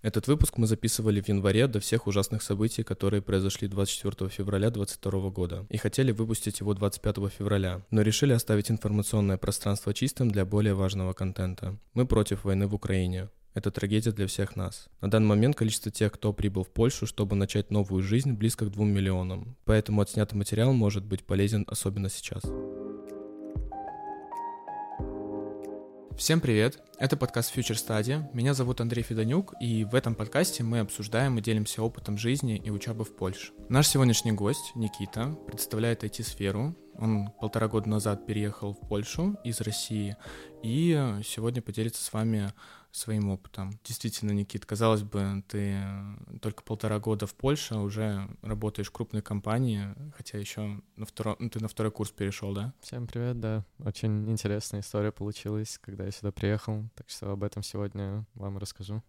Этот выпуск мы записывали в январе до всех ужасных событий, которые произошли 24 февраля 2022 года, и хотели выпустить его 25 февраля, но решили оставить информационное пространство чистым для более важного контента. Мы против войны в Украине. Это трагедия для всех нас. На данный момент количество тех, кто прибыл в Польшу, чтобы начать новую жизнь, близко к 2 миллионам. Поэтому отснятый материал может быть полезен особенно сейчас. Всем привет! Это подкаст Future Study. Меня зовут Андрей Федонюк, и в этом подкасте мы обсуждаем и делимся опытом жизни и учебы в Польше. Наш сегодняшний гость, Никита, представляет IT-сферу. Он 1,5 года назад переехал в Польшу из России, и сегодня поделится с вами своим опытом. Действительно, Никит, казалось бы, ты только 1,5 года в Польше, уже работаешь в крупной компании, хотя еще ты на второй курс перешел, да? Всем привет, да. Очень интересная история получилась, когда я сюда приехал, так что об этом сегодня вам расскажу.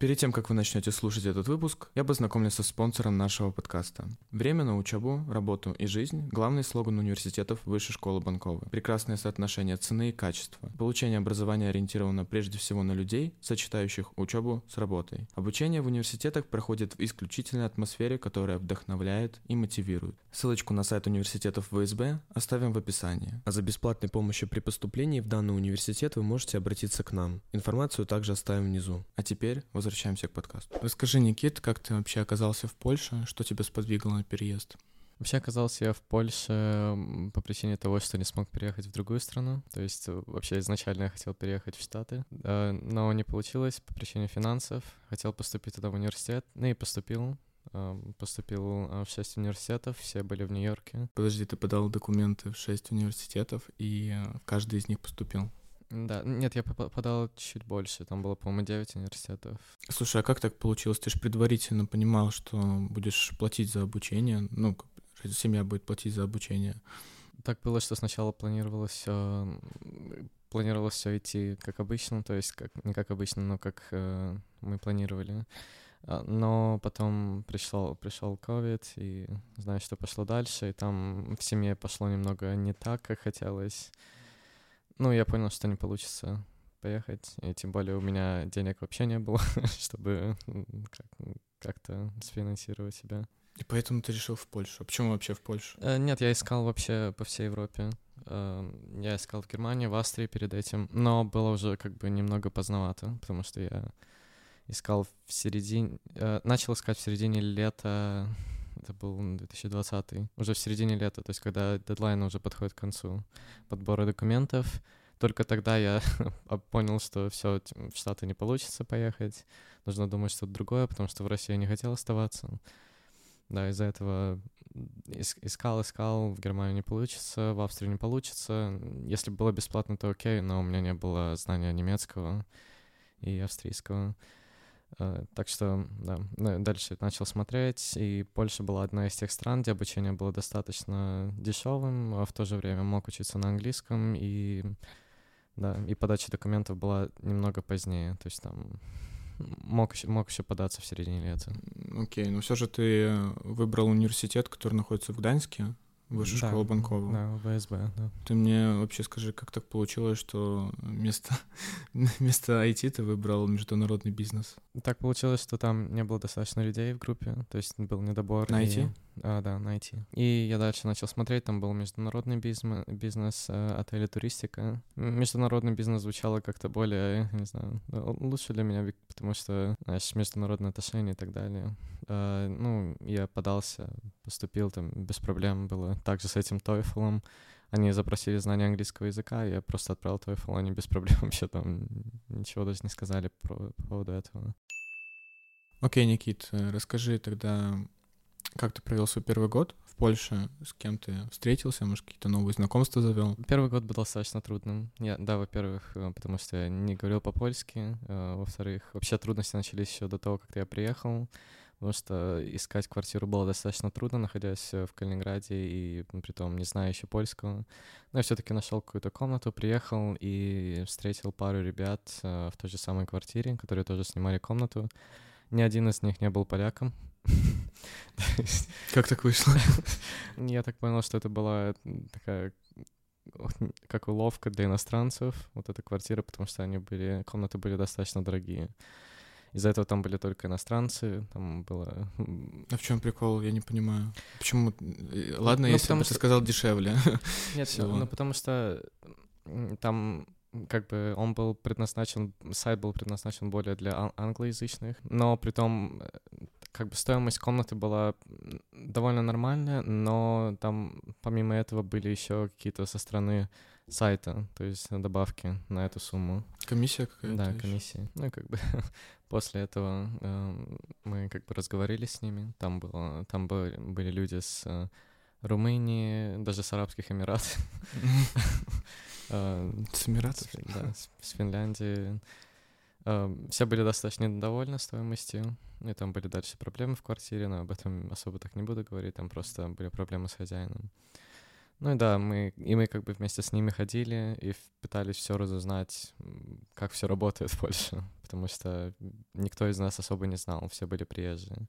Перед тем, как вы начнете слушать этот выпуск, я познакомлюсь со спонсором нашего подкаста. Время на учебу, работу и жизнь – главный слоган университетов Высшей школы Банкова. Прекрасное соотношение цены и качества. Получение образования ориентировано прежде всего на людей, сочетающих учебу с работой. Обучение в университетах проходит в исключительной атмосфере, которая вдохновляет и мотивирует. Ссылочку на сайт университетов ВСБ оставим в описании. А за бесплатной помощью при поступлении в данный университет вы можете обратиться к нам. Информацию также оставим внизу. А теперь возвращаемся к подкасту. Расскажи, Никит, как ты вообще оказался в Польше? Что тебя сподвигло на переезд? Вообще оказался я в Польше по причине того, что не смог переехать в другую страну. То есть вообще изначально я хотел переехать в Штаты, но не получилось по причине финансов. Хотел поступить туда в университет, ну и поступил. Поступил в 6 университетов, все были в Нью-Йорке. Подожди, ты подал документы в 6 университетов, и в каждый из них поступил? Да, нет, я попадал чуть больше, там было, по-моему, 9 университетов. Слушай, а как так получилось? Ты же предварительно понимал, что будешь платить за обучение, ну, семья будет платить за обучение. Так было, что сначала планировалось все идти как обычно, то есть не как обычно, но как мы планировали. Но потом пришел COVID, и знаешь, что пошло дальше, и там в семье пошло немного не так, как хотелось. Ну, я понял, что не получится поехать, и тем более у меня денег вообще не было, чтобы как-то сфинансировать себя. И поэтому ты решил в Польшу. А почему вообще в Польшу? Нет, я искал вообще по всей Европе. Я искал в Германии, в Австрии перед этим, но было уже как бы немного поздновато, потому что я искал начал искать в середине лета, это был 2020, уже в середине лета, то есть когда дедлайн уже подходит к концу подбора документов. Только тогда я понял, что все, в Штаты не получится поехать, нужно думать что-то другое, потому что в России я не хотел оставаться. Да, из-за этого искал, в Германию не получится, в Австрию не получится. Если было бесплатно, то окей, но у меня не было знания немецкого и австрийского. Так что, да, дальше начал смотреть, и Польша была одна из тех стран, где обучение было достаточно дешевым, а в то же время мог учиться на английском, и, да, и подача документов была немного позднее, то есть там мог еще податься в середине лета. Окей, но все же ты выбрал университет, который находится в Гданьске, Высшая школа Банкова. Да, ВСБ, да. Ты мне вообще скажи, как так получилось, что вместо IT ты выбрал международный бизнес? Так получилось, что там не было достаточно людей в группе, то есть был недобор. На IT? Да, на IT. И я дальше начал смотреть, там был международный бизнес, отели, туристика. Международный бизнес звучало как-то более, не знаю, лучше для меня, потому что, знаешь, международные отношения и так далее. Ну, я подался, поступил, там без проблем было. Также с этим TOEFL. Они запросили знания английского языка, я просто отправил TOEFL, они без проблем вообще там ничего даже не сказали по поводу этого. Окей, Никит, расскажи тогда, как ты провел свой первый год в Польше, с кем ты встретился, может, какие-то новые знакомства завел? Первый год был достаточно трудным. Во-первых, потому что я не говорил по-польски, во-вторых, вообще трудности начались еще до того, как я приехал, потому что искать квартиру было достаточно трудно, находясь в Калининграде и притом не зная еще польского. Но я все-таки нашел какую-то комнату, приехал и встретил пару ребят в той же самой квартире, которые тоже снимали комнату. Ни один из них не был поляком. Как так вышло? Я так понял, что это была такая как уловка для иностранцев, вот эта квартира, потому что комнаты были достаточно дорогие. Из-за этого там были только иностранцы, там было... А в чем прикол? Я не понимаю. Почему? Ладно, если бы ты сказал дешевле. Нет, ну потому что там... Как бы он был предназначен, сайт был предназначен более для англоязычных, но при том, как бы стоимость комнаты была довольно нормальная, но там помимо этого были еще какие-то со стороны сайта, то есть добавки на эту сумму. Комиссия какая-то? Да, комиссия. Ну, как бы после этого мы как бы разговаривали с ними, там были люди с Румынии, даже с Арабских Эмиратов. С Эмиратов? Да, с Финляндии. Все были достаточно недовольны стоимостью, и там были дальше проблемы в квартире, но об этом особо так не буду говорить, там просто были проблемы с хозяином. Ну и да, мы как бы вместе с ними ходили и пытались все разузнать, как все работает в Польше, потому что никто из нас особо не знал, все были приезжие.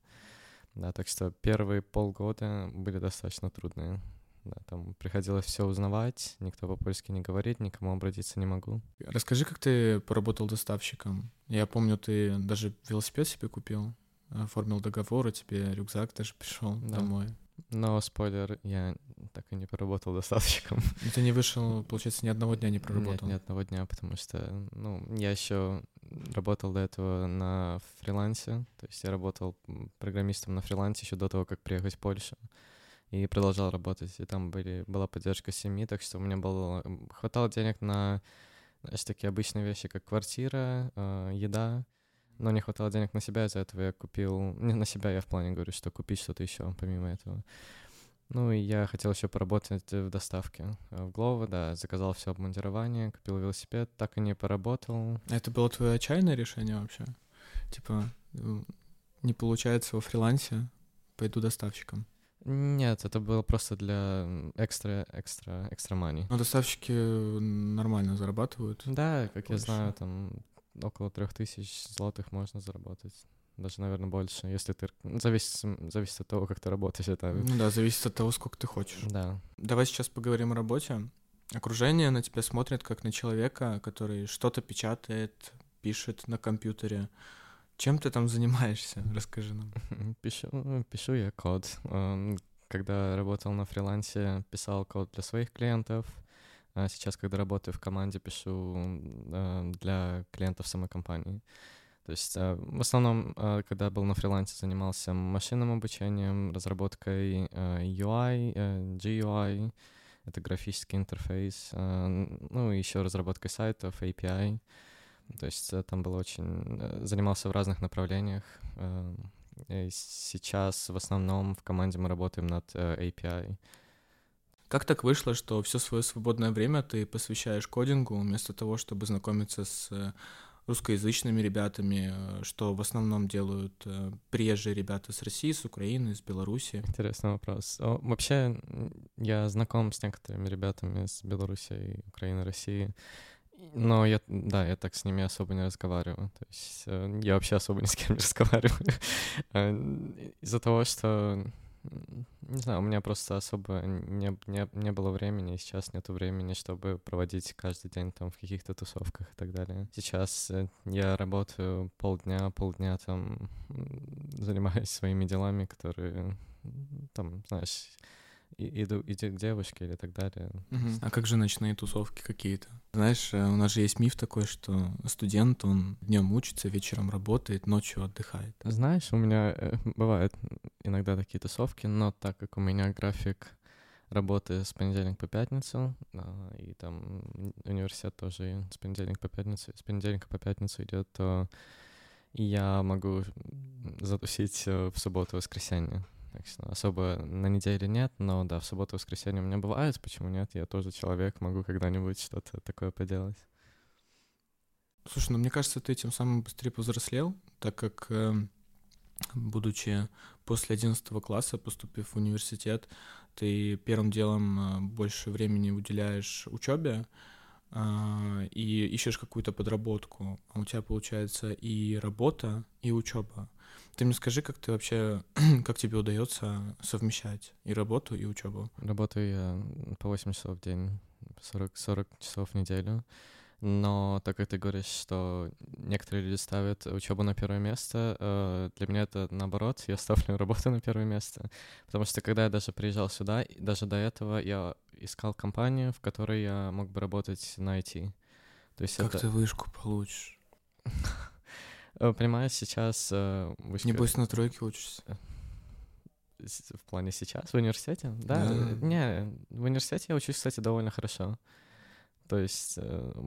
Да, так что первые полгода были достаточно трудные. Да, там приходилось все узнавать, никто по-польски не говорит, никому обратиться не могу. Расскажи, как ты поработал доставщиком? Я помню, ты даже велосипед себе купил, оформил договор, и тебе рюкзак даже пришел домой. Но, спойлер, я так и не поработал доставщиком. И ты не вышел, получается, ни одного дня не проработал? Нет, ни одного дня, потому что, я еще работал до этого на фрилансе, то есть я работал программистом на фрилансе еще до того, как приехать в Польшу. И продолжал работать, и там была поддержка семьи, так что у меня хватало денег на, такие обычные вещи, как квартира, еда, но не хватало денег на себя, из-за этого я купил... Не на себя, я в плане говорю, что купить что-то еще помимо этого. Ну и я хотел еще поработать в доставке в Глово, да, заказал все обмундирование, купил велосипед, так и не поработал. Это было твое отчаянное решение вообще? Типа, не получается во фрилансе, пойду доставщиком. Нет, это было просто для экстра мани. Но доставщики нормально зарабатывают? Да, как я знаю, там около 3000 злотых можно заработать. Даже, наверное, больше, если ты... Зависит от того, как ты работаешь. Это... Ну да, зависит от того, сколько ты хочешь. Да. Давай сейчас поговорим о работе. Окружение на тебя смотрит как на человека, который что-то печатает, пишет на компьютере. Чем ты там занимаешься? Расскажи нам. Пишу я код. Когда работал на фрилансе, писал код для своих клиентов. А сейчас, когда работаю в команде, пишу для клиентов самой компании. То есть в основном, когда был на фрилансе, занимался машинным обучением, разработкой UI, GUI, это графический интерфейс, ну и еще разработкой сайтов, API. То есть там было очень... Занимался в разных направлениях. И сейчас в основном в команде мы работаем над API. Как так вышло, что все свое свободное время ты посвящаешь кодингу вместо того, чтобы знакомиться с русскоязычными ребятами, что в основном делают приезжие ребята с России, с Украины, с Беларуси? Интересный вопрос. Вообще я знаком с некоторыми ребятами с Беларуси, Украины, России. Но я так с ними особо не разговариваю. То есть я вообще особо ни с кем не разговариваю. Из-за того, что, не знаю, у меня просто особо не было времени, и сейчас нету времени, чтобы проводить каждый день там в каких-то тусовках и так далее. Сейчас я работаю полдня там занимаюсь своими делами, которые, там, знаешь... Иди к девушке или так далее. Uh-huh. А как же ночные тусовки какие-то? Знаешь, у нас же есть миф такой, что студент, он днем учится, вечером работает, ночью отдыхает. Знаешь, у меня бывают иногда такие тусовки, но так как у меня график работы с понедельника по пятницу, и там университет тоже с понедельника по пятницу, идет, то я могу затусить в субботу и воскресенье. Так что особо на неделе нет, но да, в субботу и воскресенье у меня бывает. Почему нет? Я тоже человек, могу когда-нибудь что-то такое поделать. Слушай, мне кажется, ты тем самым быстрее повзрослел, так как, будучи после 11 класса, поступив в университет, ты первым делом больше времени уделяешь учебе и ищешь какую-то подработку. А у тебя получается и работа, и учеба. Ты мне скажи, как тебе удается совмещать и работу, и учебу? Работаю я по 8 часов в день, 40 часов в неделю. Но так как ты говоришь, что некоторые люди ставят учебу на первое место, для меня это наоборот, я ставлю работу на первое место. Потому что когда я даже приезжал сюда, даже до этого я искал компанию, в которой я мог бы работать на IT. То есть как это... ты вышку получишь? Понимаешь, сейчас... Небось, на тройке учишься. В плане сейчас? В университете? Да. Не, в университете я учусь, кстати, довольно хорошо. То есть,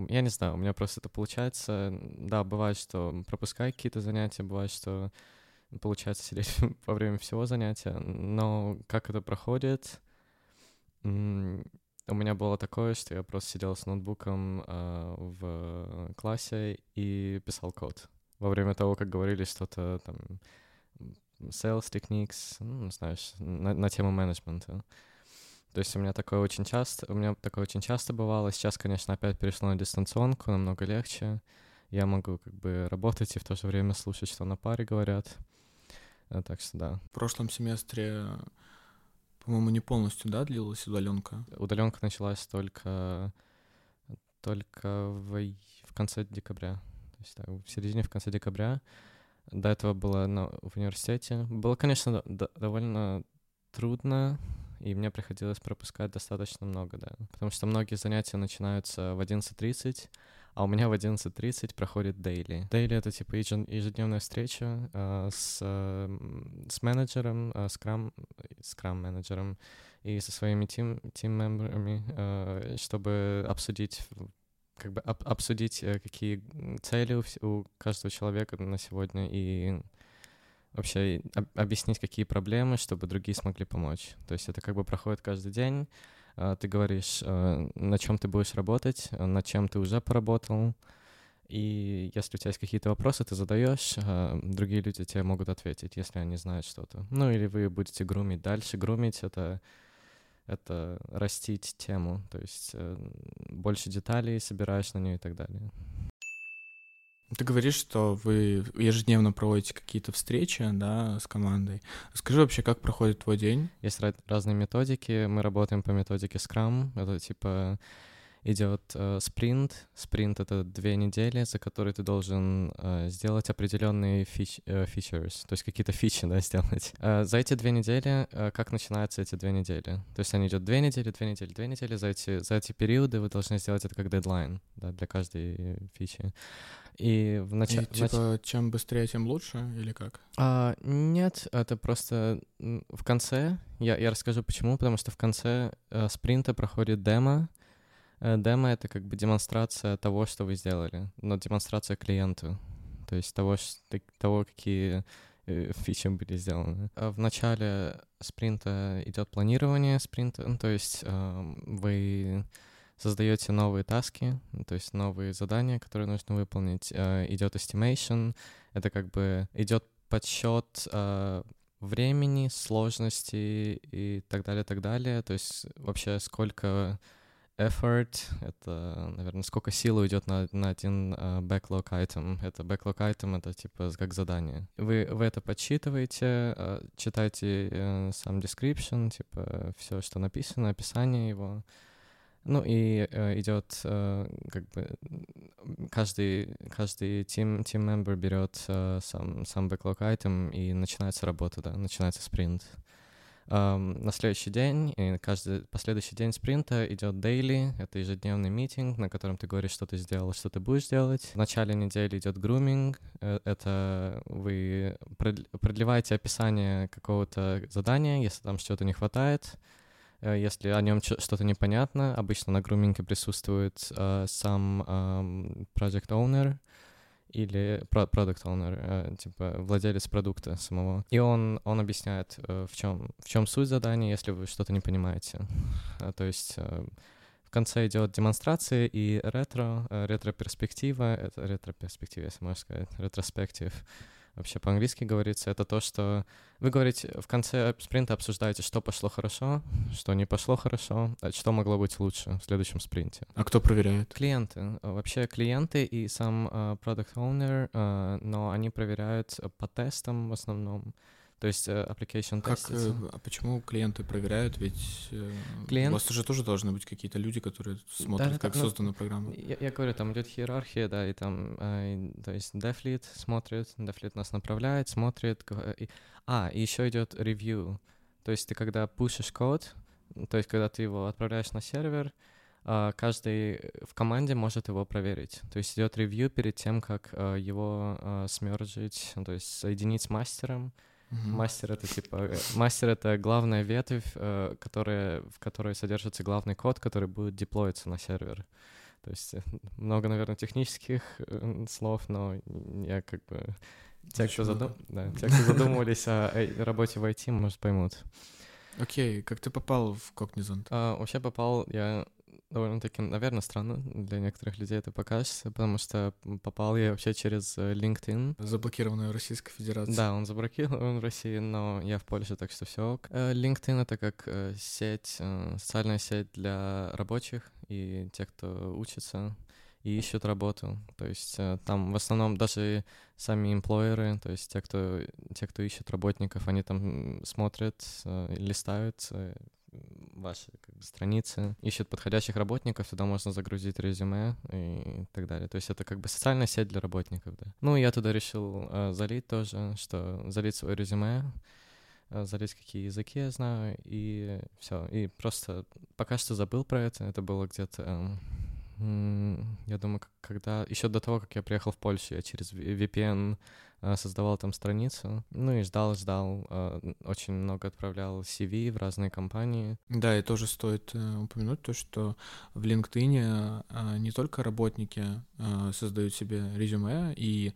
я не знаю, у меня просто это получается. Да, бывает, что пропускаю какие-то занятия, бывает, что получается сидеть во время всего занятия, но как это проходит... У меня было такое, что я просто сидел с ноутбуком в классе и писал код. Во время того, как говорили что-то там... Sales techniques, ну, знаешь, на тему менеджмента. То есть у меня такое очень часто бывало. Сейчас, конечно, опять перешло на дистанционку, намного легче. Я могу как бы работать и в то же время слушать, что на паре говорят. Так что да. В прошлом семестре, по-моему, не полностью, да, длилась удаленка? Удаленка началась только в конце декабря. То есть так, в середине, в конце декабря. До этого было в университете. Было, конечно, довольно трудно, и мне приходилось пропускать достаточно много, да. Потому что многие занятия начинаются в 11:30, а у меня в 11:30 проходит дейли. Дейли — это типа ежедневная встреча с менеджером, скрам-менеджером и со своими тим-мемберами, чтобы обсудить, какие цели у каждого человека на сегодня, и вообще объяснить, какие проблемы, чтобы другие смогли помочь. То есть это как бы проходит каждый день. Ты говоришь, на чем ты будешь работать, над чем ты уже поработал. И если у тебя есть какие-то вопросы, ты задаешь, другие люди тебе могут ответить, если они знают что-то. Ну или вы будете грумить дальше. Грумить — это растить тему, то есть больше деталей собираешь на нее и так далее. Ты говоришь, что вы ежедневно проводите какие-то встречи, да, с командой. Скажи вообще, как проходит твой день? Есть разные методики. Мы работаем по методике Scrum. Это типа идет спринт. Спринт — это 2 недели, за которые ты должен сделать определенные features, то есть какие-то фичи, да, сделать. За эти 2 недели, как начинаются эти 2 недели? То есть они идут 2 недели. За эти периоды вы должны сделать это как дедлайн, да, для каждой фичи. И в начале... Типа, чем быстрее, тем лучше, или как? Нет, это просто в конце. Я расскажу почему, потому что в конце спринта проходит демо. Демо — это как бы демонстрация того, что вы сделали, но демонстрация клиенту, то есть того, какие фичи были сделаны. В начале спринта идет планирование спринта, то есть вы создаете новые таски, то есть новые задания, которые нужно выполнить. Идет estimation, это как бы идет подсчет времени, сложности и так далее. То есть вообще сколько effort, это, наверное, сколько сил уйдет на один backlog item. Это backlog item, это типа как задание. Вы это подсчитываете, читаете сам description, типа все, что написано, описание его. Ну и идет как бы каждый team member берет сам backlog item, и начинается работа, да, начинается спринт. На следующий день и каждый последующий день спринта идет daily, это ежедневный митинг, на котором ты говоришь, что ты сделал, что ты будешь делать. В начале недели идет grooming, это вы продлеваете описание какого-то задания, если там что-то не хватает, если о нем что-то непонятно. Обычно на груминге присутствует сам project owner, или product owner, типа владелец продукта самого. И он объясняет, в чем суть задания, если вы что-то не понимаете. То есть в конце идет демонстрация и ретро-перспектива. Это ретро-перспектива, если можно сказать, ретроспектив. Вообще по-английски говорится. Это то, что вы говорите в конце спринта, обсуждаете, что пошло хорошо, что не пошло хорошо, что могло быть лучше в следующем спринте. А кто проверяет? Клиенты. Вообще клиенты и сам product owner, но они проверяют по тестам в основном. То есть application тестится. А почему клиенты проверяют? Ведь у вас уже тоже должны быть какие-то люди, которые смотрят, да, как создана программа. Я говорю, там идет иерархия, да, и там, то есть DevLead смотрит, DevLead нас направляет, смотрит. И еще идет review. То есть ты когда пушишь код, то есть когда ты его отправляешь на сервер, каждый в команде может его проверить. То есть идет ревью перед тем, как его смерджить, то есть соединить с мастером. Mm-hmm. Мастер — это главная ветвь, в которой содержится главный код, который будет деплоиться на сервер. То есть много, наверное, технических слов, но я как бы... Те, кто задумывались о работе в IT, может, поймут. Окей, как ты попал в Cognizant? Вообще попал я... довольно-таки, наверное, странно для некоторых людей это покажется, потому что попал я вообще через LinkedIn. Заблокированную Российской Федерацией. Да, он заблокирован в России, но я в Польше, так что все ок. LinkedIn — это как сеть, социальная сеть для рабочих и тех, кто учится и ищут работу. То есть там в основном даже сами employer'ы, то есть те, кто ищет работников, они там смотрят, листают ваши как бы страницы, ищут подходящих работников, туда можно загрузить резюме и так далее. То есть это как бы социальная сеть для работников, да. Ну, я туда решил залить свое резюме, залить, какие языки я знаю, и все. И просто пока что забыл про это. Это было где-то, я думаю, когда еще до того, как я приехал в Польшу, я через VPN создавал там страницу, ну и ждал, очень много отправлял CV в разные компании. Да, и тоже стоит упомянуть то, что в LinkedIn не только работники создают себе резюме и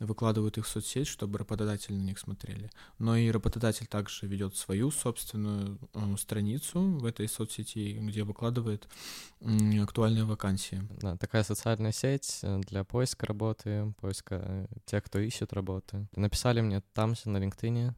выкладывают их в соцсеть, чтобы работодатели на них смотрели, но и работодатель также ведет свою собственную страницу в этой соцсети, где выкладывает актуальные вакансии. Да, такая социальная сеть для поиска работы, поиска тех, кто ищет работу. Написали мне там же, на LinkedIn,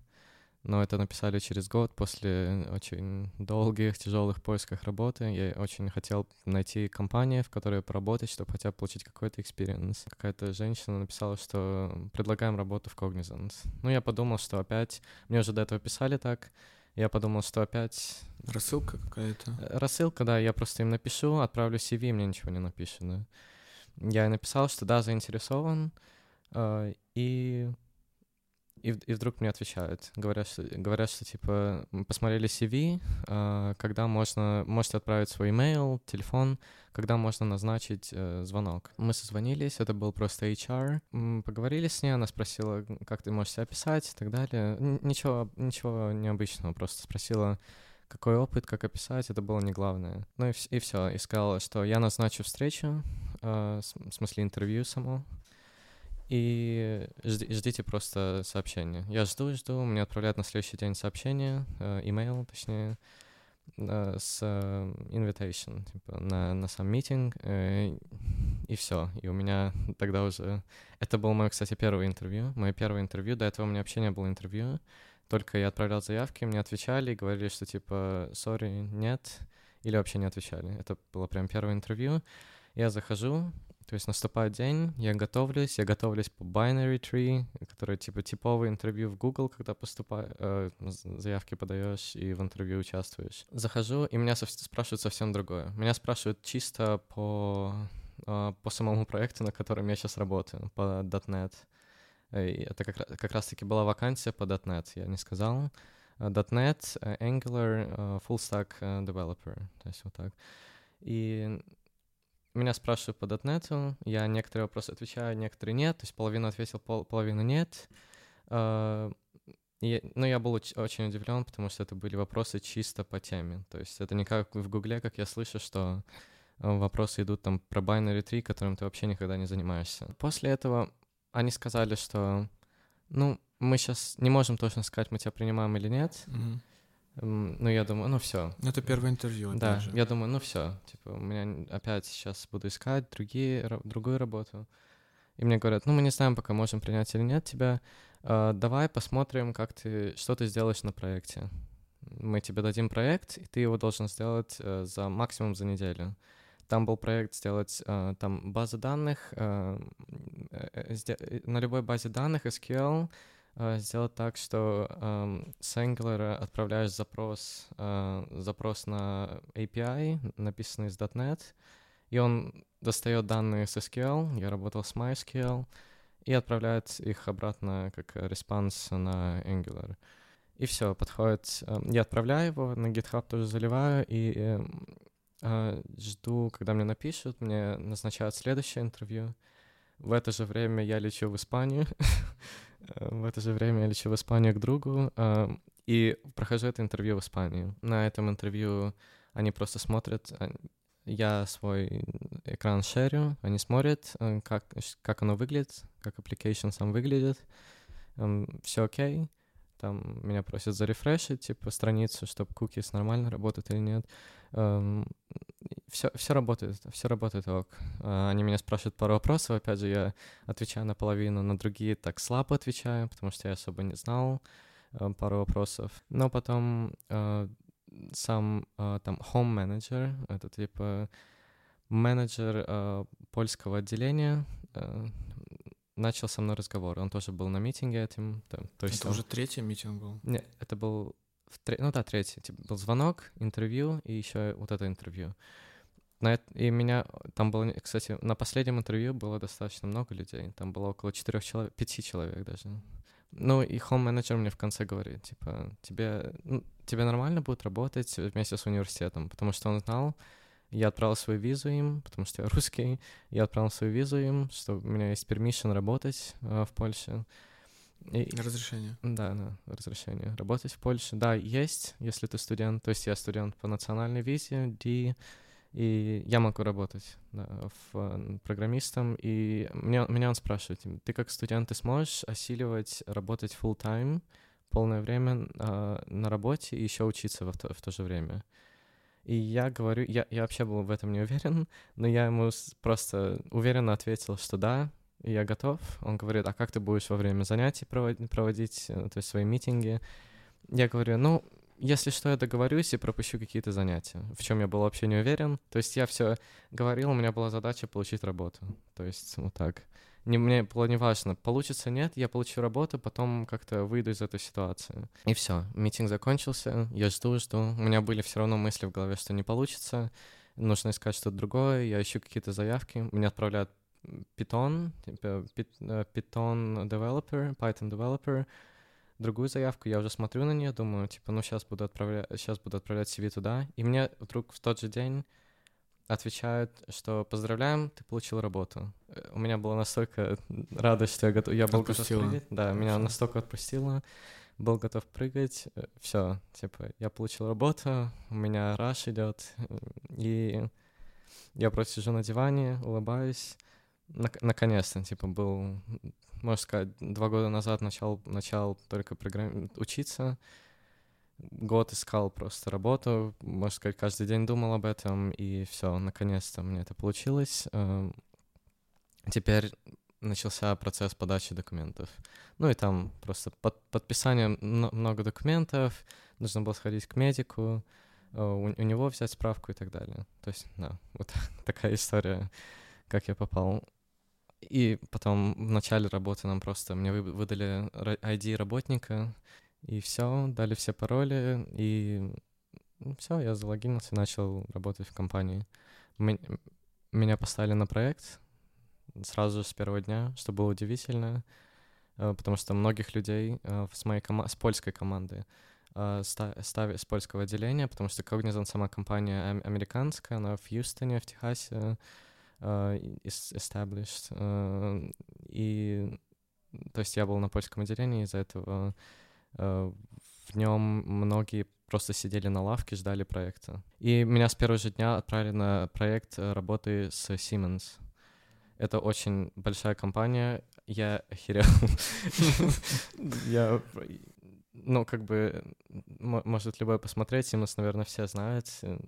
но это написали через год после очень долгих, тяжелых поисков работы. Я очень хотел найти компанию, в которой поработать, чтобы хотя бы получить какой-то экспириенс. Какая-то женщина написала, что предлагаем работу в Cognizant. Ну, я подумал, что опять... Мне уже до этого писали так. Я подумал, что опять... Рассылка какая-то. Рассылка, да. Я просто им напишу, отправлю CV, мне ничего не напишут. Да. Я написал, что да, заинтересован. И вдруг мне отвечают, говорят, что типа посмотрели CV, когда можете отправить свой имейл, телефон, когда можно назначить звонок. Мы созвонились, это был просто HR, поговорили с ней, она спросила, как ты можешь себя описать и так далее. Ничего необычного, просто спросила, какой опыт, как описать, это было не главное. Ну и все, и сказала, что я назначу встречу, в смысле интервью само. И ждите просто сообщения. Я жду, мне отправляют на следующий день сообщение, имейл, точнее, с invitation, типа, на сам митинг, и все. И у меня тогда уже... Это было мое, кстати, первое интервью. До этого у меня вообще не было интервью, только я отправлял заявки, мне отвечали, говорили, что типа «sorry, нет», или вообще не отвечали. Это было прям первое интервью. Я захожу... То есть наступает день, я готовлюсь по binary tree, которое типа типовое интервью в Google, когда заявки подаешь и в интервью участвуешь. Захожу, и меня спрашивают совсем другое. Меня спрашивают чисто по самому проекту, на котором я сейчас работаю, по .NET. И это как раз-таки была вакансия по .NET, я не сказал. .NET, Angular, full stack developer, то есть вот так. И... Меня спрашивают по .NET, я некоторые вопросы отвечаю, некоторые нет, то есть половину ответил, половину нет. Но я был очень удивлен, потому что это были вопросы чисто по теме, то есть это не как в Гугле, как я слышу, что вопросы идут там про binary tree, которым ты вообще никогда не занимаешься. После этого они сказали, что мы сейчас не можем точно сказать, мы тебя принимаем или нет. Mm-hmm. Ну, я думаю, все. Это первое интервью. Да, даже. Я думаю, все. Типа, у меня опять сейчас буду искать другую работу. И мне говорят, мы не знаем, пока можем принять или нет тебя. Давай посмотрим, что ты сделаешь на проекте. Мы тебе дадим проект, и ты его должен сделать за максимум за неделю. Там был проект сделать там базы данных, на любой базе данных SQL, сделать так, что с Angular отправляешь запрос на API, написанный с .NET, и он достает данные с SQL, я работал с MySQL, и отправляет их обратно как респонс на Angular. И все, подходит. Я отправляю его, на GitHub тоже заливаю, и жду, когда мне напишут, мне назначают следующее интервью. В это же время я лечу в Испанию. В это же время я лечу в Испанию к другу и прохожу это интервью в Испании. На этом интервью они просто смотрят, я свой экран шерю, они смотрят, как оно выглядит, как application сам выглядит. Все окей. Там меня просят зарефрешить, типа, страницу, чтобы cookies нормально работают или нет. Все работает ок. Они меня спрашивают пару вопросов, опять же, я отвечаю наполовину, на другие так слабо отвечаю, потому что я особо не знал пару вопросов. Но потом сам там home manager, это типа менеджер польского отделения, начал со мной разговор. Он тоже был на митинге этим. То есть это уже третий митинг был? Нет, это был... третий. Типа, был звонок, интервью и еще вот это интервью. И меня... Там было... Кстати, на последнем интервью было достаточно много людей. Там было около 5 человек даже. Ну, и хоум-менеджер мне в конце говорит, типа, тебе нормально будет работать вместе с университетом? Потому что он знал... Я отправил свою визу им, потому что я русский. Я отправил свою визу им, что у меня есть permission работать в Польше. Разрешение. Да, разрешение. Работать в Польше. Да, есть, если ты студент. То есть я студент по национальной визе, D, и я могу работать программистом. И меня он спрашивает, ты как студент, ты сможешь осиливать, работать full-time, полное время на работе и еще учиться в то же время? И я говорю, я вообще был в этом не уверен, но я ему просто уверенно ответил, что да, я готов. Он говорит, а как ты будешь во время занятий проводить, то есть свои митинги? Я говорю, если что, я договорюсь и пропущу какие-то занятия, в чем я был вообще не уверен. То есть я все говорил, у меня была задача получить работу. То есть вот так. Мне было неважно, получится, нет, я получу работу, потом как-то выйду из этой ситуации. И все, митинг закончился, я жду. У меня были все равно мысли в голове, что не получится, нужно искать что-то другое, я ищу какие-то заявки, мне отправляют Python developer, другую заявку, я уже смотрю на нее, думаю, сейчас буду отправлять CV туда, и мне вдруг в тот же день... отвечают, что поздравляем, ты получил работу. У меня была настолько радость, что я был готов прыгать. Да, меня настолько отпустило. Был готов прыгать. Все, типа, я получил работу, у меня раш идет. И я просто сижу на диване, улыбаюсь. Наконец-то, типа, был, можно сказать, 2 года назад начал только учиться. Год искал просто работу, можно сказать, каждый день думал об этом, и все, наконец-то мне это получилось. Теперь начался процесс подачи документов. Ну и там просто подписание много документов, нужно было сходить к медику, у него взять справку и так далее. То есть, да, вот такая история, как я попал. И потом в начале работы мне выдали ID работника, и все, дали все пароли, и все, я залогинился, начал работать в компании. Меня поставили на проект сразу же с первого дня, что было удивительно, потому что многих людей с польской команды с польского отделения, потому что Cognizant, сама компания американская, она в Хьюстоне, в Техасе established. И то есть я был на польском отделении, из-за этого... В нем многие просто сидели на лавке, ждали проекта. И меня с первого же дня отправили на проект работы с Siemens. Это очень большая компания. Я охерел. Может, любой посмотреть. Siemens, наверное, все знают.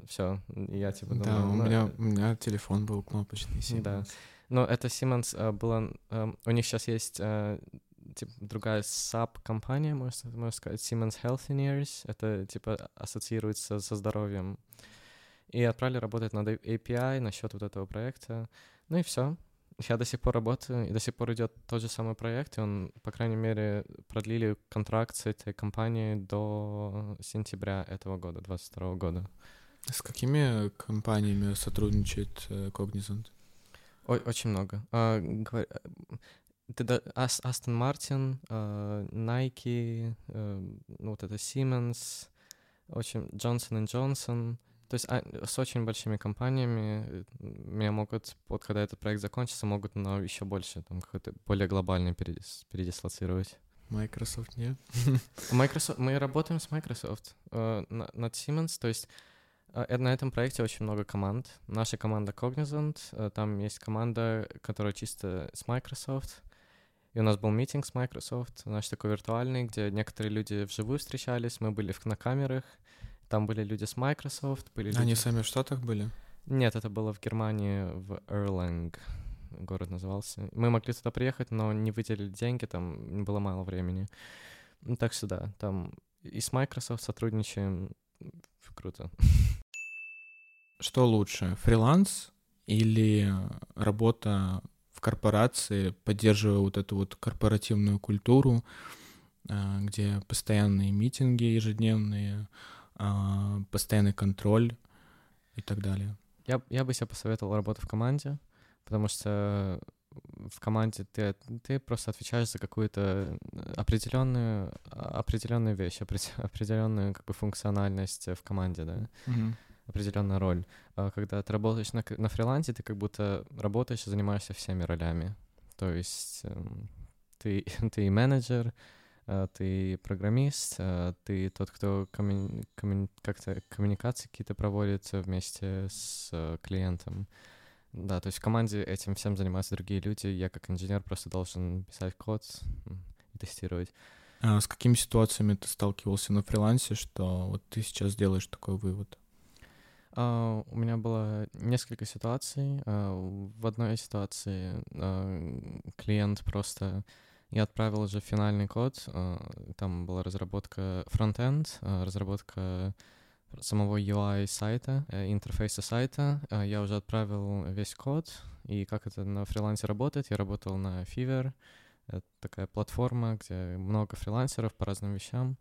Все, я типа думаю... Да, у меня телефон был кнопочный Siemens. Да, но это Siemens было... У них сейчас есть... типа другая SAP-компания, можно сказать, Siemens Healthineers, это типа ассоциируется со здоровьем. И отправили работать над API насчет вот этого проекта. Ну и все. Я до сих пор работаю, и до сих пор идет тот же самый проект, и он, по крайней мере, продлили контракт с этой компанией до сентября этого года, 2022 года. С какими компаниями сотрудничает Cognizant? Очень много. Aston Martin, Nike, ну вот это Siemens, Johnson и Johnson. То есть с очень большими компаниями меня могут, вот когда этот проект закончится, могут но еще больше, там какой-то более глобальный передислоцировать. Microsoft нет? Microsoft, мы работаем с Microsoft над Siemens, то есть на этом проекте очень много команд. Наша команда Cognizant, там есть команда, которая чисто с Microsoft. И у нас был митинг с Microsoft, наш такой виртуальный, где некоторые люди вживую встречались, мы были на камерах, там были люди с Microsoft. Они сами в Штатах были? Нет, это было в Германии, в Erlang город назывался. Мы могли туда приехать, но не выделили деньги, там было мало времени. Так что да, там и с Microsoft сотрудничаем. Круто. Что лучше, фриланс или работа в корпорации, поддерживая вот эту вот корпоративную культуру, где постоянные митинги ежедневные, постоянный контроль и так далее? Я бы себе посоветовал работу в команде, потому что в команде ты просто отвечаешь за какую-то определенную вещь, определенную как бы функциональность в команде, да, mm-hmm. определенную роль. А когда ты работаешь на фрилансе, ты как будто работаешь и занимаешься всеми ролями. То есть ты и менеджер, ты программист, ты тот, кто как-то коммуникации какие-то проводит вместе с клиентом. Да, то есть в команде этим всем занимаются другие люди. Я как инженер просто должен писать код и тестировать. А с какими ситуациями ты сталкивался на фрилансе, что вот ты сейчас делаешь такой вывод? У меня было несколько ситуаций. В одной ситуации клиент просто... Я отправил уже финальный код. Там была разработка фронт-энд, разработка самого UI сайта, интерфейса сайта. Я уже отправил весь код, и как это на фрилансе работает. Я работал на Fiverr, это такая платформа, где много фрилансеров по разным вещам.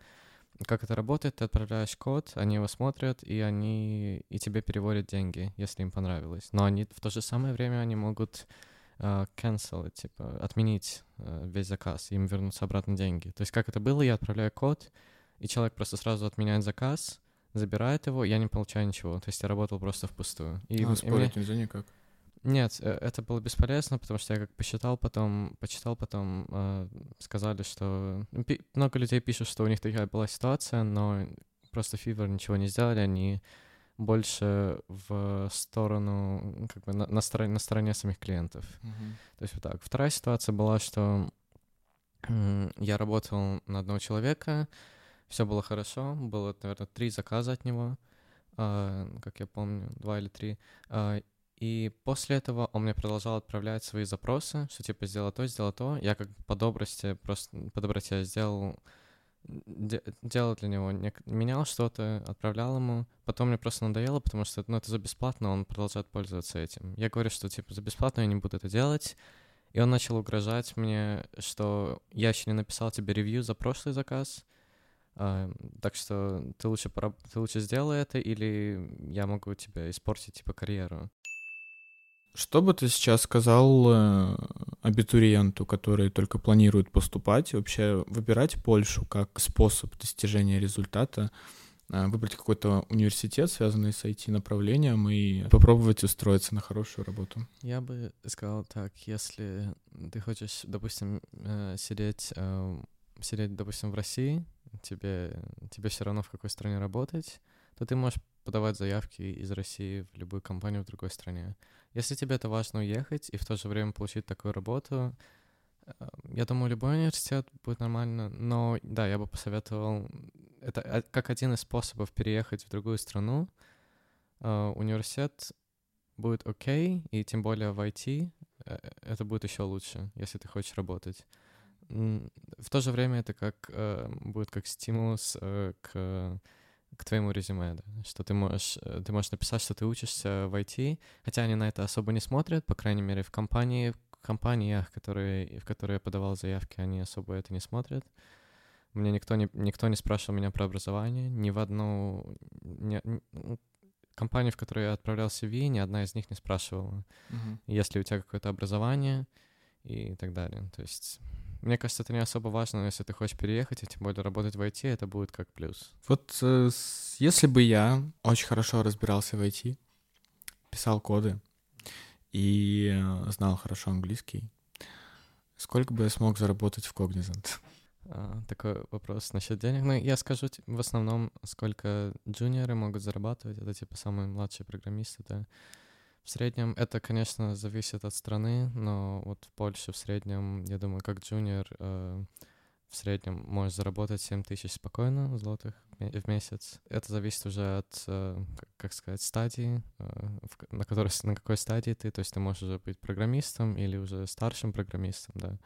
Как это работает, ты отправляешь код, они его смотрят, и тебе переводят деньги, если им понравилось. Но они в то же самое время они могут cancel, типа отменить весь заказ, им вернутся обратно деньги. То есть как это было, я отправляю код, и человек просто сразу отменяет заказ, забирает его, я не получаю ничего. То есть я работал просто впустую. Спорить нельзя никак? Нет, это было бесполезно, потому что я как почитал потом, сказали, что... Много людей пишут, что у них такая была ситуация, но просто Fiverr ничего не сделали, они больше в сторону, как бы на стороне самих клиентов. Uh-huh. То есть вот так. Вторая ситуация была, что я работал на одного человека, все было хорошо, было, наверное, 3 заказа от него, как я помню, 2 или 3. И после этого он мне продолжал отправлять свои запросы, что типа сделай то, я как бы по доброте сделал, делал для него, менял что-то, отправлял ему, потом мне просто надоело, потому что это за бесплатно, он продолжает пользоваться этим. Я говорю, что типа за бесплатно я не буду это делать. И он начал угрожать мне, что я еще не написал тебе ревью за прошлый заказ, так что ты лучше сделай это, или я могу тебя испортить, типа, карьеру. Что бы ты сейчас сказал абитуриенту, который только планирует поступать, вообще выбирать Польшу как способ достижения результата, выбрать какой-то университет, связанный с IT-направлением, и попробовать устроиться на хорошую работу? Я бы сказал так, если ты хочешь, допустим, сидеть, допустим, в России, тебе все равно в какой стране работать, то ты можешь подавать заявки из России в любую компанию в другой стране. Если тебе это важно уехать и в то же время получить такую работу, я думаю, любой университет будет нормально, но да, я бы посоветовал, это как один из способов переехать в другую страну, университет будет окей, и тем более в IT это будет еще лучше, если ты хочешь работать. В то же время это будет как стимулус к твоему резюме, да? Что ты можешь написать, что ты учишься в IT, хотя они на это особо не смотрят, по крайней мере, в компании, компаниях, в которые я подавал заявки, они особо это не смотрят. Мне никто не спрашивал меня про образование. Ни в одну компанию, в которую я отправлял CV, ни одна из них не спрашивала, есть ли у тебя какое-то образование и так далее. То есть, мне кажется, это не особо важно, но если ты хочешь переехать, и тем более работать в IT, это будет как плюс. Вот если бы я очень хорошо разбирался в IT, писал коды и знал хорошо английский, сколько бы я смог заработать в Cognizant? Такой вопрос насчет денег. Ну, я скажу в основном, сколько джуниоры могут зарабатывать. Это типа самые младшие программисты. Да? В среднем это, конечно, зависит от страны, но вот в Польше в среднем, я думаю, как джуниор в среднем можешь заработать 7 тысяч спокойно злотых в месяц. Это зависит уже от, как сказать, стадии, на какой стадии ты. То есть ты можешь уже быть программистом или уже старшим программистом, да.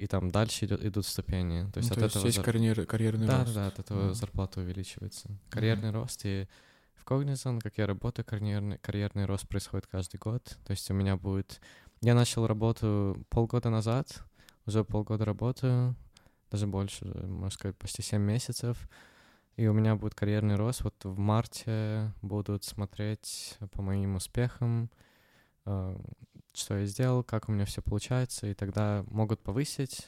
И там дальше идут ступени. То есть, ну, от то этого есть карьерный рост. Да, от этого зарплата увеличивается. Карьерный рост. И в Cognizant, как я работаю, карьерный рост происходит каждый год. То есть у меня будет... Я начал работу полгода назад, уже полгода работаю, даже больше, можно сказать, почти 7 месяцев. И у меня будет карьерный рост. Вот в марте будут смотреть по моим успехам, что я сделал, как у меня все получается, и тогда могут повысить,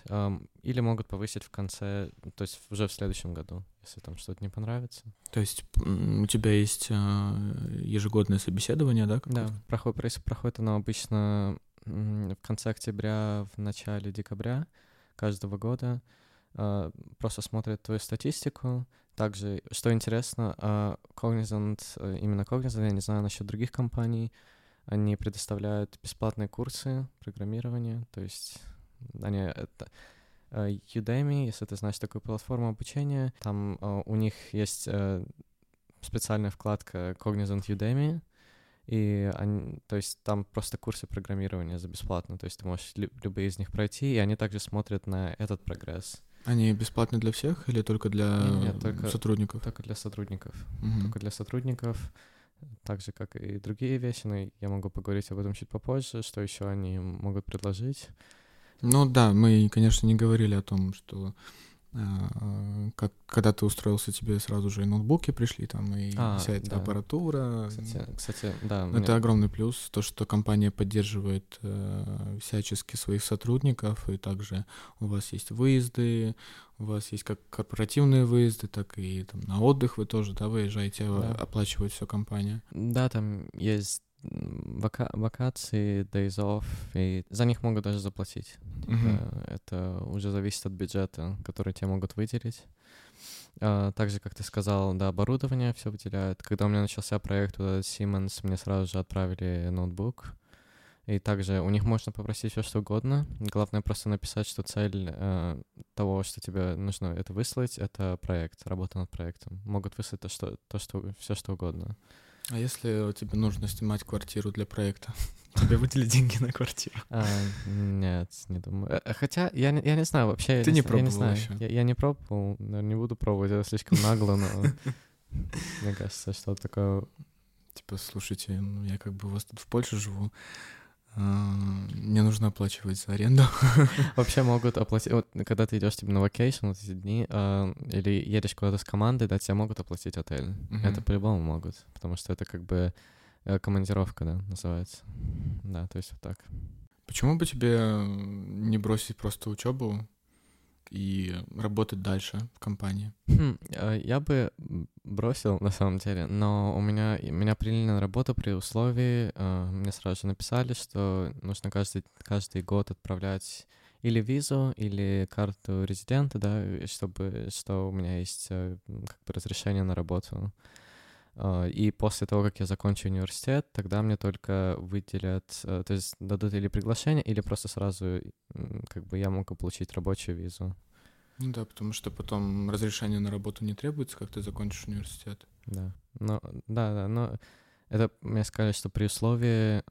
или могут повысить в конце, то есть уже в следующем году, если там что-то не понравится. То есть у тебя есть ежегодное собеседование, да? Какое-то? Да, проходит оно обычно в конце октября, в начале декабря каждого года. Просто смотрят твою статистику. Также, что интересно, именно Cognizant, я не знаю насчет других компаний, они предоставляют бесплатные курсы программирования, то есть Udemy, если ты знаешь такую платформу обучения, там у них есть специальная вкладка Cognizant Udemy, и они, то есть там просто курсы программирования за бесплатно, то есть ты можешь любые из них пройти, и они также смотрят на этот прогресс. Они бесплатны для всех или только для сотрудников? Только для сотрудников. Угу. Только для сотрудников. Так же, как и другие вещи, но я могу поговорить об этом чуть попозже, что еще они могут предложить. Ну да, мы, конечно, не говорили о том, что когда ты устроился, тебе сразу же и ноутбуки пришли, там, и вся эта аппаратура. Кстати, да. Это огромный плюс, то, что компания поддерживает всячески своих сотрудников, и также у вас есть выезды, у вас есть как корпоративные выезды, так и там на отдых вы тоже, да, выезжаете, оплачивает все компания. Да, там есть вакации, days off, и за них могут даже заплатить. Это уже зависит от бюджета, который тебе могут выделить. Так же, как ты сказал, да, оборудование все выделяют. Когда у меня начался проект вот этот Siemens, мне сразу же отправили ноутбук. И также у них можно попросить все, что угодно. Главное просто написать, что цель того, что тебе нужно это выслать, это проект, работа над проектом. Могут выслать все, что угодно. А если тебе нужно снимать квартиру для проекта, тебе выделили деньги на квартиру? Нет, не думаю. Хотя я не знаю вообще. Ты не пробовал еще? Я не пробовал, не буду пробовать, это слишком нагло, но мне кажется, что такое... Типа, слушайте, я как бы у вас тут в Польше живу, мне нужно оплачивать за аренду. Вообще могут оплатить... Вот когда ты идешь типа на вакейшн вот эти дни, или едешь куда-то с командой, да, тебе могут оплатить отель. Это по-любому могут, потому что это как бы командировка, да, называется. Да, то есть вот так. Почему бы тебе не бросить просто учебу и работать дальше в компании? Я бы бросил, на самом деле, но меня приняли на работу при условии, мне сразу же написали, что нужно каждый год отправлять или визу, или карту резидента, да, что у меня есть как бы разрешение на работу. И после того, как я закончу университет, тогда мне только выделят, то есть дадут или приглашение, или просто сразу как бы я могу получить рабочую визу. Ну да, потому что потом разрешение на работу не требуется, как ты закончишь университет. Да, но это мне сказали, что при условии,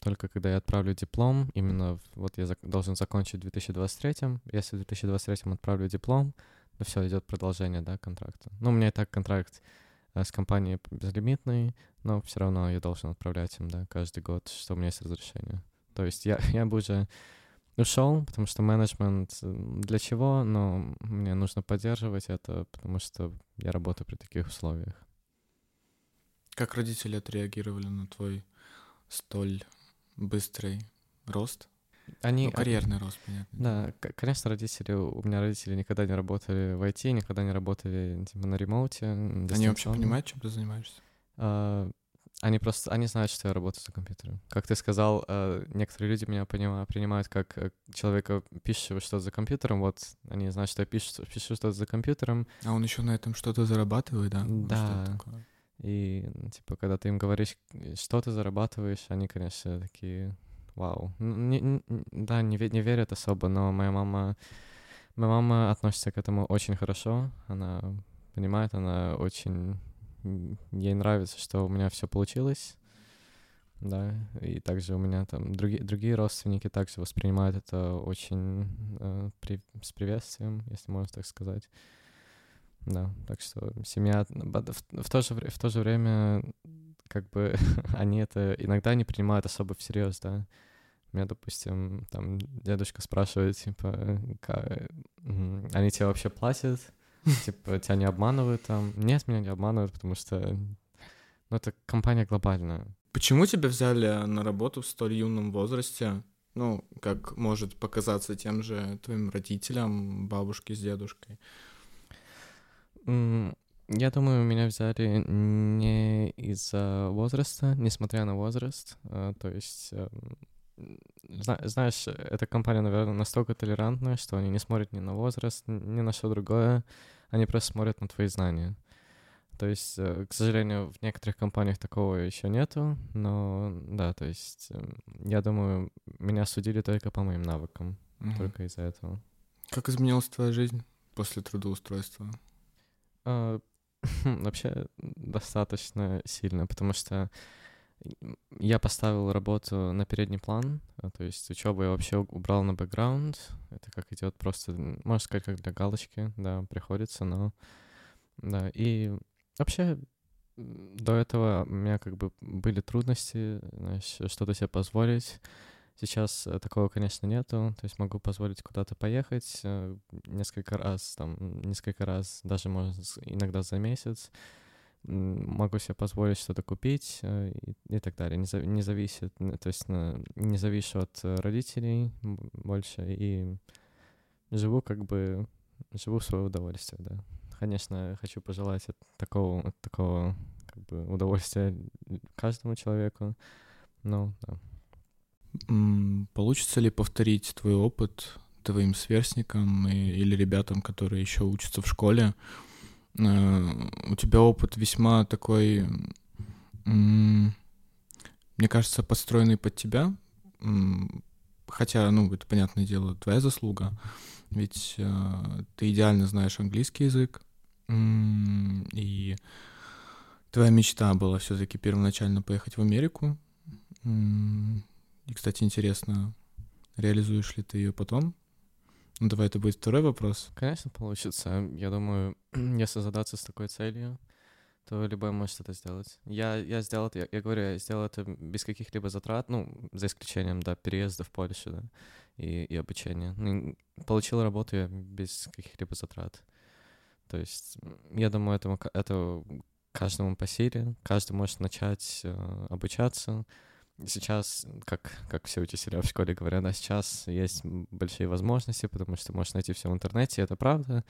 только когда я отправлю диплом, именно вот я должен закончить в 2023, если в 2023 отправлю диплом, то все, идет продолжение, да, контракта. Ну, у меня и так контракт с компанией безлимитный, но все равно я должен отправлять им, да, каждый год, что у меня есть разрешение То есть я бы уже ушел, потому что менеджмент для чего, но мне нужно поддерживать это, потому что я работаю при таких условиях. Как родители отреагировали на твой столь быстрый рост? Ну, карьерный рост, понятно. Да, конечно, у меня родители никогда не работали в IT, никогда не работали на ремоуте. Они вообще понимают, чем ты занимаешься? Они знают, что я работаю за компьютером. Как ты сказал, некоторые люди меня принимают как человека, пишущего что-то за компьютером. Вот они знают, что я пишу что-то за компьютером. А он еще на этом что-то зарабатывает, да? Да. Что такое? И, когда ты им говоришь, что ты зарабатываешь, они, конечно, такие... Вау. Не верят особо, но моя мама относится к этому очень хорошо. Она понимает, она очень... Ей нравится, что у меня все получилось. Да, и также у меня там другие родственники также воспринимают это очень с приветствием, если можно так сказать. Да, так что семья... В то же время... они это иногда не принимают особо всерьез, да. Меня, допустим, там дедушка спрашивает, они тебе вообще платят? Тебя не обманывают там? Нет, меня не обманывают, потому что, это компания глобальная. Почему тебя взяли на работу в столь юном возрасте? Как может показаться тем же твоим родителям, бабушке с дедушкой? Я думаю, меня взяли не из-за возраста, несмотря на возраст. То есть, знаешь, эта компания, наверное, настолько толерантная, что они не смотрят ни на возраст, ни на что другое. Они просто смотрят на твои знания. То есть, к сожалению, в некоторых компаниях такого еще нету. Но да, то есть, я думаю, меня судили только по моим навыкам. Mm-hmm. Только из-за этого. Как изменилась твоя жизнь после трудоустройства? Вообще достаточно сильно, потому что я поставил работу на передний план, то есть учебу я вообще убрал на бэкграунд, это как идет просто, можно сказать, как для галочки, да, приходится, но... Да, и вообще до этого у меня были трудности, значит, что-то себе позволить. Сейчас такого, конечно, нету, то есть могу позволить куда-то поехать несколько раз, даже, может, иногда за месяц. Могу себе позволить что-то купить и так далее. Не зависит, то есть не завишу от родителей больше и живу живу в свое удовольствие, да. Конечно, хочу пожелать от такого удовольствия каждому человеку, да. Получится ли повторить твой опыт твоим сверстникам или ребятам, которые еще учатся в школе? У тебя опыт весьма такой, мне кажется, подстроенный под тебя. Хотя, это, понятное дело, твоя заслуга. Ведь ты идеально знаешь английский язык. И твоя мечта была все-таки первоначально поехать в Америку. И, кстати, интересно, реализуешь ли ты ее потом? Давай, это будет второй вопрос. Конечно, получится. Я думаю, если задаться с такой целью, то любой может это сделать. Я сделал это, я сделал это без каких-либо затрат, за исключением, да, переезда в Польшу, да, и обучения. Получил работу я без каких-либо затрат. То есть, я думаю, это каждому по силе, каждый может начать обучаться. Сейчас, как все учителя в школе говорят, сейчас есть большие возможности, потому что можешь найти все в интернете, это правда.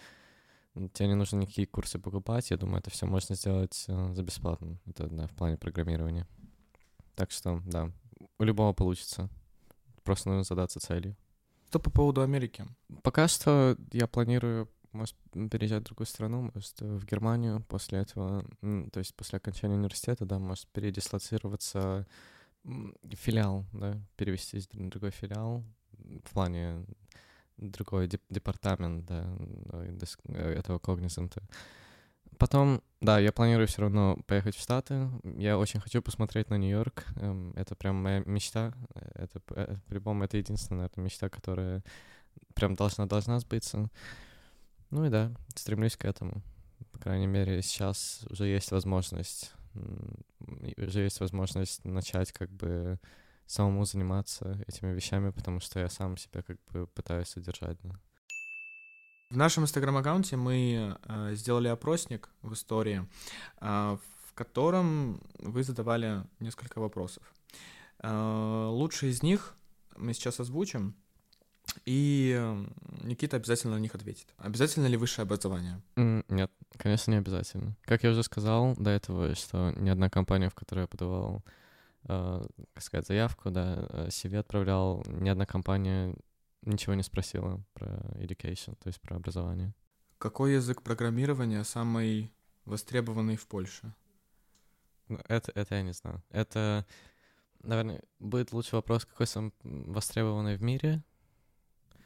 Тебе не нужно никакие курсы покупать, я думаю, это все можно сделать за бесплатно. Это, да, в плане программирования. Так что, да, у любого получится. Просто нужно задаться целью. Что по поводу Америки? Пока что я планирую, может, переезжать в другую страну, может, в Германию после этого, то есть после окончания университета, да, может, передислоцироваться... Филиал, да, перевестись на другой филиал, в плане другой департамент, да, этого Cognizant. Потом, да, я планирую все равно поехать в Штаты. Я очень хочу посмотреть на Нью-Йорк. Это прям моя мечта. Это, по-любому, это единственная, наверное, мечта, которая прям должна сбыться. Ну и да, стремлюсь к этому. По крайней мере, сейчас уже есть возможность начать самому заниматься этими вещами, потому что я сам себя как бы пытаюсь содержать. Да. В нашем Instagram-аккаунте мы сделали опросник в истории, в котором вы задавали несколько вопросов. Лучшие из них мы сейчас озвучим, и Никита обязательно на них ответит. Обязательно ли высшее образование? Нет, конечно, не обязательно. Как я уже сказал до этого, что ни одна компания, в которую я подавал, как сказать, заявку, да, CV отправлял, ни одна компания ничего не спросила про education, то есть про образование. Какой язык программирования самый востребованный в Польше? Это я не знаю. Это, наверное, будет лучший вопрос, какой самый востребованный в мире?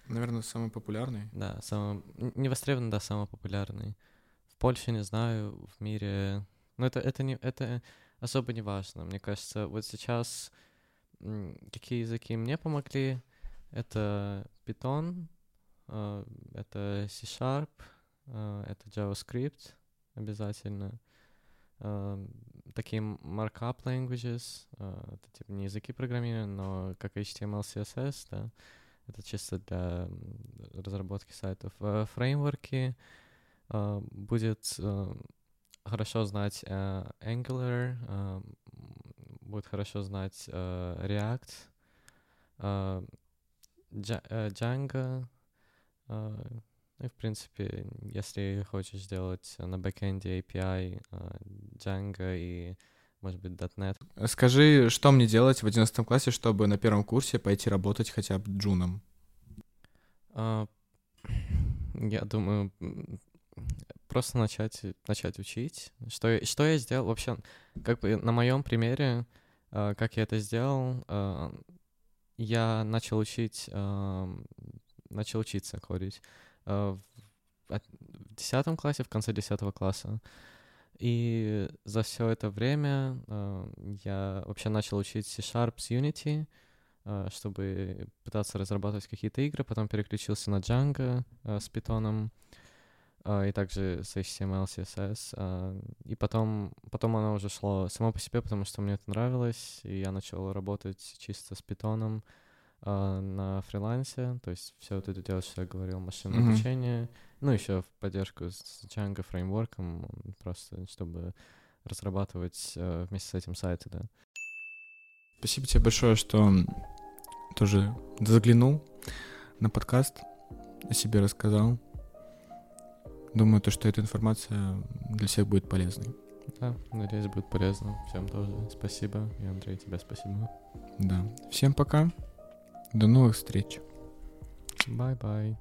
Наверное, самый популярный. Да, самый... Не востребованный, да, самый популярный. В Польше не знаю, в мире... Ну, это особо не важно. Мне кажется, вот сейчас какие языки мне помогли, это Python, это C-Sharp, это JavaScript обязательно. Такие markup languages, это типа не языки программирования, но как HTML, CSS, да, это чисто для разработки сайтов. Фреймворки будет хорошо знать Angular, будет хорошо знать React, Django, ну и, в принципе, если хочешь сделать на бэкэнде API, Django и, может быть, .NET. Скажи, что мне делать в 11 классе, чтобы на первом курсе пойти работать хотя бы джуном? Я думаю, просто начать учить. Что я сделал? Вообще, как бы на моем примере, как я это сделал, я начал учиться кодить в 10 классе, в конце 10 класса. И за все это время я вообще начал учить C-Sharp с Unity, чтобы пытаться разрабатывать какие-то игры, потом переключился на Django с Python, и также с HTML, CSS. И потом оно уже шло само по себе, потому что мне это нравилось, и я начал работать чисто с Python на фрилансе, то есть все вот это дело, что я говорил, машинное обучение, ну, еще в поддержку с Django фреймворком, просто чтобы разрабатывать вместе с этим сайты, да. Спасибо тебе большое, что тоже заглянул на подкаст, о себе рассказал. Думаю, то, что эта информация для всех будет полезной. Да, надеюсь, будет полезно. Всем тоже спасибо. И, Андрей, тебе спасибо. Да. Всем пока. До новых встреч. Bye-bye.